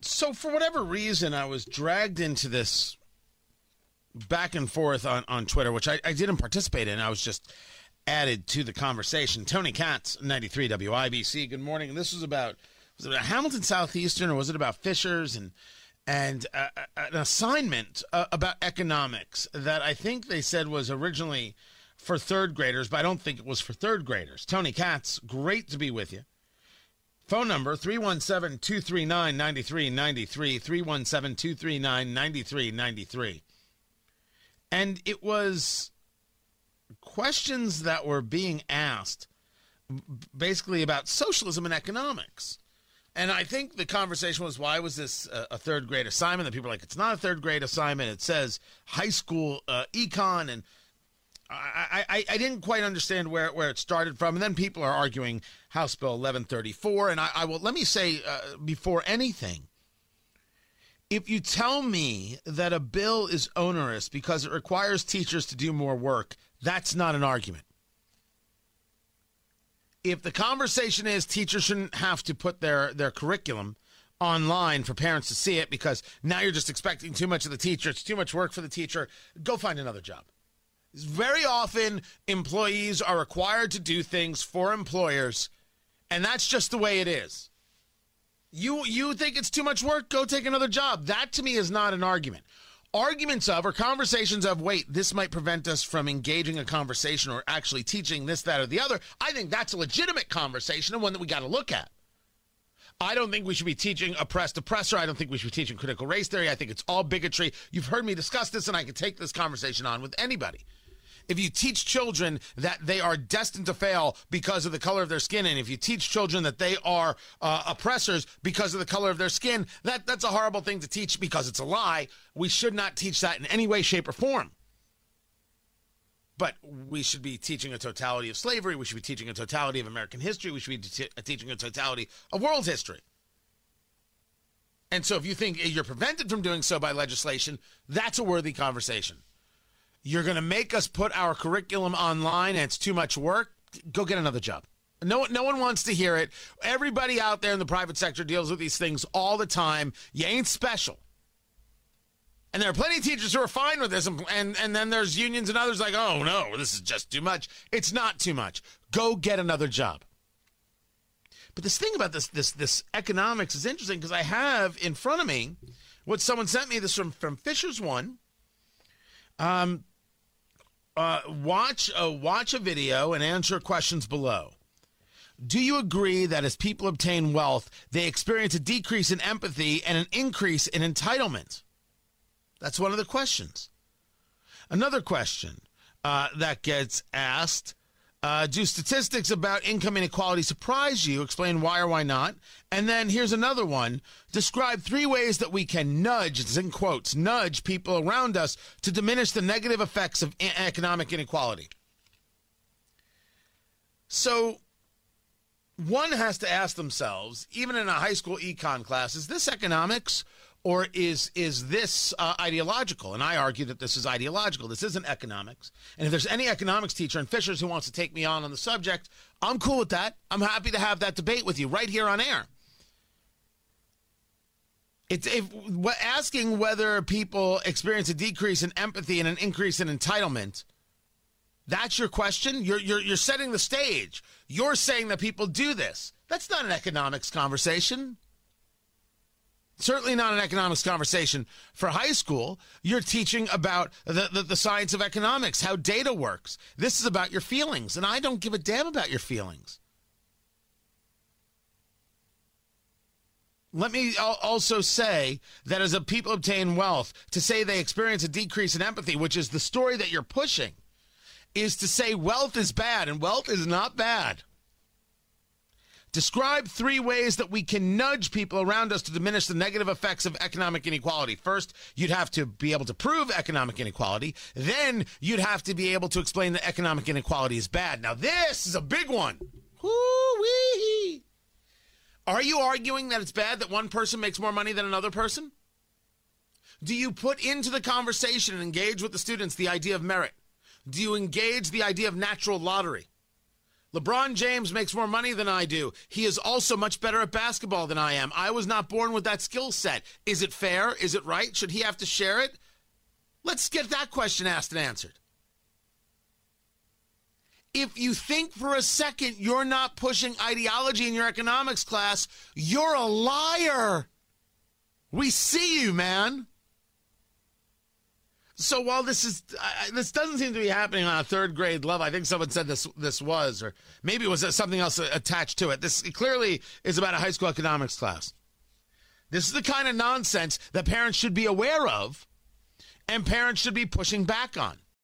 So for whatever reason, I was dragged into this back and forth on Twitter, which I didn't participate in. I was just added to the conversation. Tony Katz, 93 WIBC. Good morning. And this was about, Hamilton Southeastern, or was it about Fishers, and an assignment about economics that I think they said was originally for third graders, but I don't think it was for third graders. Tony Katz, great to be with you. Phone number, 317-239-9393, 317-239-9393. And it was questions that were being asked basically about socialism and economics. And I think the conversation was, why was this a third-grade assignment? And people are like, it's not a third-grade assignment. It says high school econ, and I didn't quite understand where it started from. And then people are arguing House Bill 1134. And I will, let me say before anything, if you tell me that a bill is onerous because it requires teachers to do more work, that's not an argument. If the conversation is teachers shouldn't have to put their curriculum online for parents to see it because now you're just expecting too much of the teacher, it's too much work for the teacher, go find another job. Very often, employees are required to do things for employers, and that's just the way it is. You think it's too much work? Go take another job. That, to me, is not an argument. Arguments of or conversations of, wait, this might prevent us from engaging a conversation or actually teaching this, that, or the other, I think that's a legitimate conversation and one that we got to look at. I don't think we should be teaching oppressed oppressor. I don't think we should be teaching critical race theory. I think it's all bigotry. You've heard me discuss this, and I can take this conversation on with anybody. If you teach children that they are destined to fail because of the color of their skin, and if you teach children that they are oppressors because of the color of their skin, that's a horrible thing to teach because it's a lie. We should not teach that in any way, shape, or form. But we should be teaching a totality of slavery. We should be teaching a totality of American history. We should be teaching a totality of world history. And so if you think you're prevented from doing so by legislation, that's a worthy conversation. You're going to make us put our curriculum online and it's too much work? Go get another job. No one wants to hear it. Everybody out there in the private sector deals with these things all the time. You ain't special. And there are plenty of teachers who are fine with this, and then there's unions and others like, oh, no, this is just too much. It's not too much. Go get another job. But this thing about this economics is interesting because I have in front of me what someone sent me. This from Fishers One. Watch a video and answer questions below. Do you agree that as people obtain wealth, they experience a decrease in empathy and an increase in entitlement? That's one of the questions. Another question that gets asked, do statistics about income inequality surprise you? Explain why or why not. And then here's another one. Describe three ways that we can nudge, it's in quotes, nudge people around us to diminish the negative effects of economic inequality. So one has to ask themselves, even in a high school econ class, is this economics or is this ideological? And I argue that this is ideological. This isn't economics. And if there's any economics teacher in Fishers who wants to take me on the subject, I'm cool with that. I'm happy to have that debate with you right here on air. It's asking whether people experience a decrease in empathy and an increase in entitlement. That's your question? You're setting the stage. You're saying that people do this. That's not an economics conversation. Certainly not an economics conversation. For high school, you're teaching about the science of economics, how data works. This is about your feelings, and I don't give a damn about your feelings. Let me also say that as a people obtain wealth, to say they experience a decrease in empathy, which is the story that you're pushing, is to say wealth is bad, and wealth is not bad. Describe three ways that we can nudge people around us to diminish the negative effects of economic inequality. First, you'd have to be able to prove economic inequality. Then you'd have to be able to explain that economic inequality is bad. Now, this is a big one. Hoo-wee. Are you arguing that it's bad that one person makes more money than another person? Do you put into the conversation and engage with the students the idea of merit? Do you engage the idea of natural lottery? LeBron James makes more money than I do. He is also much better at basketball than I am. I was not born with that skill set. Is it fair? Is it right? Should he have to share it? Let's get that question asked and answered. If you think for a second you're not pushing ideology in your economics class, you're a liar. We see you, man. So while this doesn't seem to be happening on a third grade level, I think someone said this was, or maybe it was something else attached to it. This clearly is about a high school economics class. This is the kind of nonsense that parents should be aware of and parents should be pushing back on.